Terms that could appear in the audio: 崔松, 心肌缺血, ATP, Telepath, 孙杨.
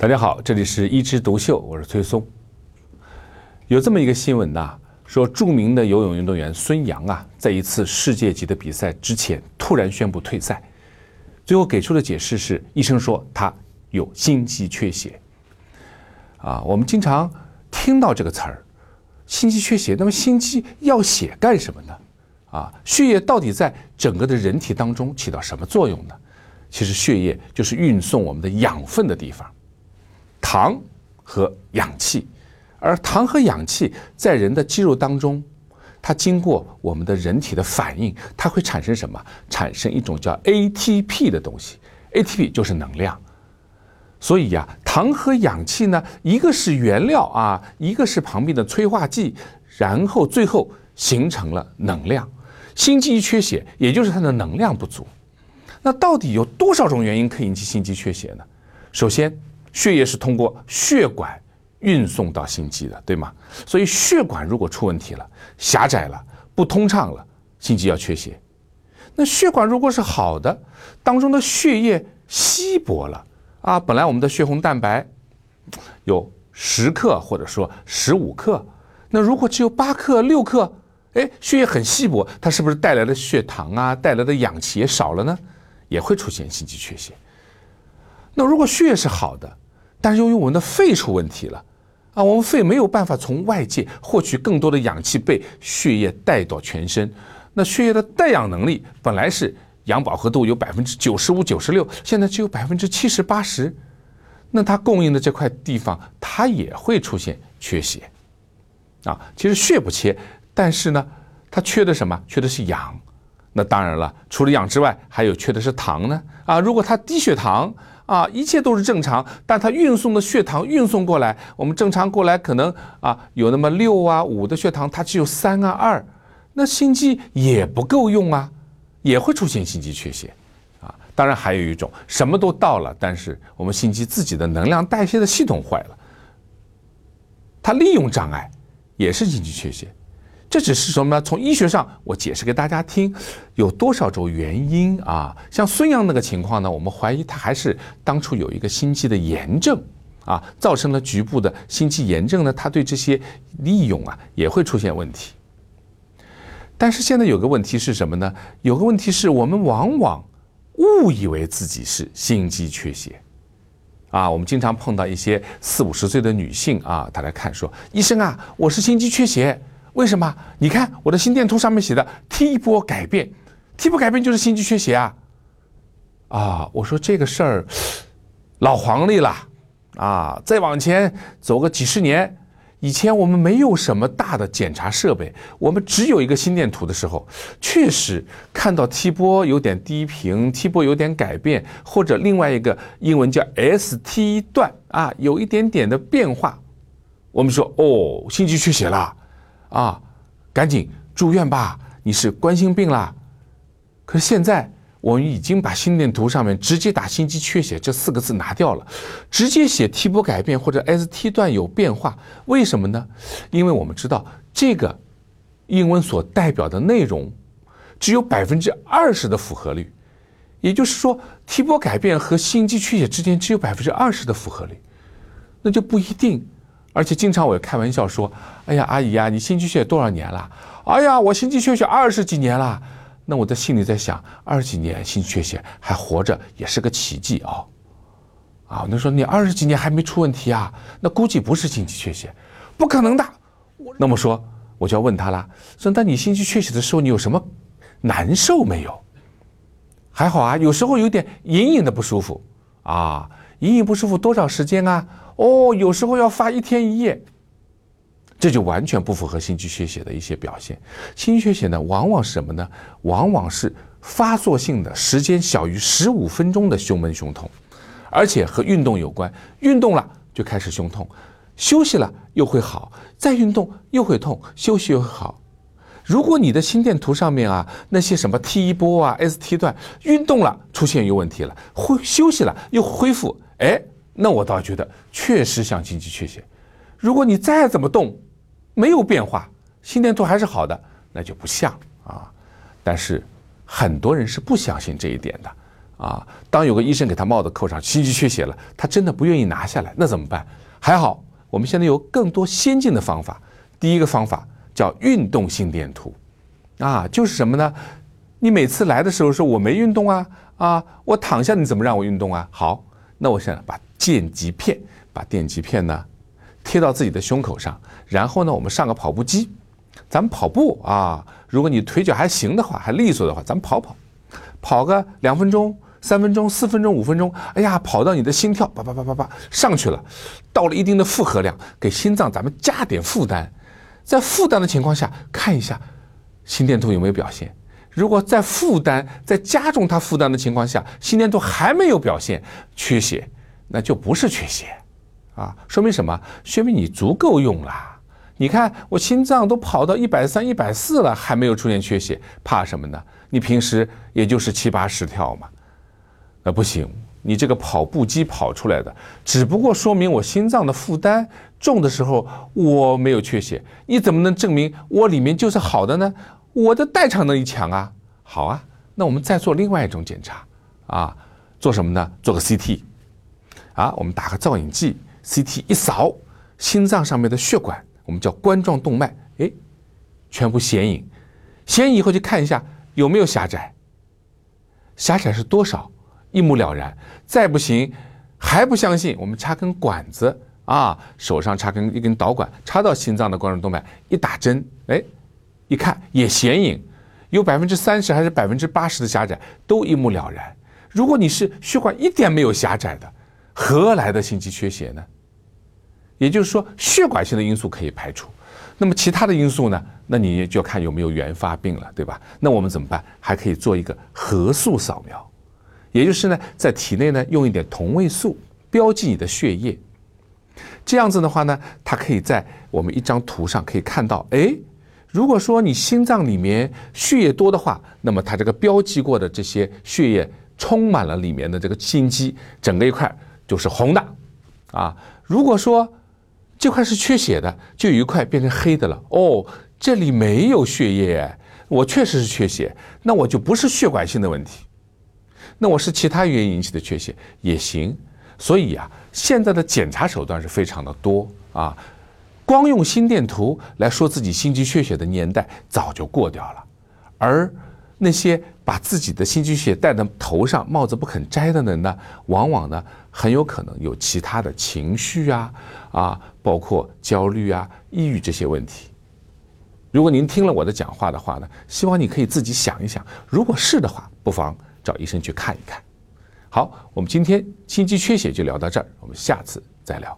大家好，这里是一枝独秀，我是崔松。有这么一个新闻呐，说著名的游泳运动员孙杨啊，在一次世界级的比赛之前突然宣布退赛，最后给出的解释是医生说他有心肌缺血。我们经常听到这个词儿，心肌缺血。那么心肌要血干什么呢？血液到底在整个的人体当中起到什么作用呢？其实血液就是运送我们的养分的地方。糖和氧气，而糖和氧气在人的肌肉当中，它经过我们的人体的反应，它会产生什么？产生一种叫 ATP 的东西。 ATP 就是能量。所以糖和氧气呢，一个是原料一个是旁边的催化剂，然后最后形成了能量。心肌缺血也就是它的能量不足。那到底有多少种原因可以引起心肌缺血呢？首先，血液是通过血管运送到心肌的，对吗？所以血管如果出问题了，狭窄了，不通畅了，心肌要缺血。那血管如果是好的，当中的血液稀薄了本来我们的血红蛋白有10克或者说15克，那如果只有8克、6克，血液很稀薄，它是不是带来的血糖带来的氧气也少了呢？也会出现心肌缺血。那如果血液是好的，但是由于我们的肺出问题了我们肺没有办法从外界获取更多的氧气，被血液带到全身。那血液的带氧能力本来是氧饱和度有95%、96%，现在只有70%、80%，那它供应的这块地方它也会出现缺血其实血不缺，但是呢，它缺的什么？缺的是氧。那当然了，除了氧之外，还有缺的是糖呢如果它低血糖一切都是正常，但它运送的血糖运送过来，我们正常过来可能有那么6、5的血糖，它只有3、2，那心肌也不够用也会出现心肌缺血当然还有一种，什么都到了，但是我们心肌自己的能量代谢的系统坏了，它利用障碍，也是心肌缺血。这只是什么呢？从医学上我解释给大家听，有多少种原因像孙杨那个情况呢，我们怀疑他还是当初有一个心肌的炎症造成了局部的心肌炎症呢，他对这些利用也会出现问题。但是现在有个问题是什么呢？有个问题是我们往往误以为自己是心肌缺血我们经常碰到一些40、50岁的女性她来看说，医生我是心肌缺血。为什么？你看我的心电图上面写的 T 波改变， T 波改变就是心肌缺血我说这个事儿老黄历了再往前走个几十年，以前我们没有什么大的检查设备，我们只有一个心电图的时候，确实看到 T 波有点低频， T 波有点改变，或者另外一个英文叫 ST 段有一点点的变化，我们说心肌缺血了赶紧住院吧，你是冠心病啦。可是现在我们已经把心电图上面直接打心肌缺血这4个字拿掉了，直接写 T 波改变或者 ST 段有变化。为什么呢？因为我们知道这个英文所代表的内容只有20%的符合率，也就是说 T 波改变和心肌缺血之间只有20%的符合率，那就不一定。而且经常我也开玩笑说，哎呀阿姨你心肌缺血多少年了？哎呀我心肌缺血20几年了。那我在心里在想，20几年心肌缺血还活着也是个奇迹我就说你20几年还没出问题那估计不是心肌缺血，不可能的。那么说我就要问他了，说那你心肌缺血的时候你有什么难受没有？还好有时候有点隐隐的不舒服隐隐不舒服多少时间有时候要发1天1夜，这就完全不符合心肌缺血的一些表现。心肌缺血呢，往往是什么呢？往往是发作性的，时间小于15分钟的胸闷胸痛，而且和运动有关。运动了就开始胸痛，休息了又会好，再运动又会痛，休息又会好。如果你的心电图上面那些什么 T 波ST 段，运动了出现有问题了，休息了又恢复，那我倒觉得确实像心肌缺血。如果你再怎么动没有变化，心电图还是好的，那就不像但是很多人是不相信这一点的啊，当有个医生给他帽子扣上，心肌缺血了，他真的不愿意拿下来，那怎么办？还好，我们现在有更多先进的方法。第一个方法叫运动心电图，啊，就是什么呢？你每次来的时候说我没运动啊，啊，我躺下，你怎么让我运动啊？好，那我现在把电极片呢贴到自己的胸口上，然后呢，我们上个跑步机，咱们跑步啊，如果你腿脚还行的话，还利索的话，咱们跑个2分钟。3分钟、4分钟、5分钟，哎呀，跑到你的心跳叭叭上去了，到了一定的负荷量，给心脏咱们加点负担，在负担的情况下看一下心电图有没有表现。如果在负担在加重它负担的情况下，心电图还没有表现，缺血，那就不是缺血啊，说明什么？说明你足够用了。你看我心脏都跑到130、140了，还没有出现缺血，怕什么呢？你平时也就是7、8、10跳嘛。那不行，你这个跑步机跑出来的只不过说明我心脏的负担重的时候我没有缺血，你怎么能证明我里面就是好的呢？我的代偿能力强啊。好啊，那我们再做另外一种检查啊，做什么呢？做个 CT 啊，我们打个造影剂， CT 一扫心脏上面的血管，我们叫冠状动脉，哎，全部显影，显影以后就看一下有没有狭窄，狭窄是多少，一目了然。再不行还不相信，我们插根管子啊，手上插根一根导管，插到心脏的冠状动脉，一打针，哎，一看也显影，有30%还是80%的狭窄，都一目了然。如果你是血管一点没有狭窄的，何来的心肌缺血呢？也就是说，血管性的因素可以排除，那么其他的因素呢？那你就要看有没有原发病了，对吧？那我们怎么办？还可以做一个核素扫描。也就是呢，在体内呢用一点同位素标记你的血液，这样子的话呢，它可以在我们一张图上可以看到，哎，如果说你心脏里面血液多的话，那么它这个标记过的这些血液充满了里面的这个心肌，整个一块就是红的，啊，如果说这块是缺血的，就有一块变成黑的了，哦，这里没有血液，我确实是缺血，那我就不是血管性的问题。那我是其他原因引起的缺血也行，所以啊，现在的检查手段是非常的多啊，光用心电图来说自己心肌缺血的年代早就过掉了，而那些把自己的心肌血戴在头上帽子不肯摘的人呢，往往呢很有可能有其他的情绪啊，包括焦虑啊、抑郁这些问题。如果您听了我的讲话的话呢，希望你可以自己想一想，如果是的话，不妨找医生去看一看。好，我们今天心肌缺血就聊到这儿，我们下次再聊。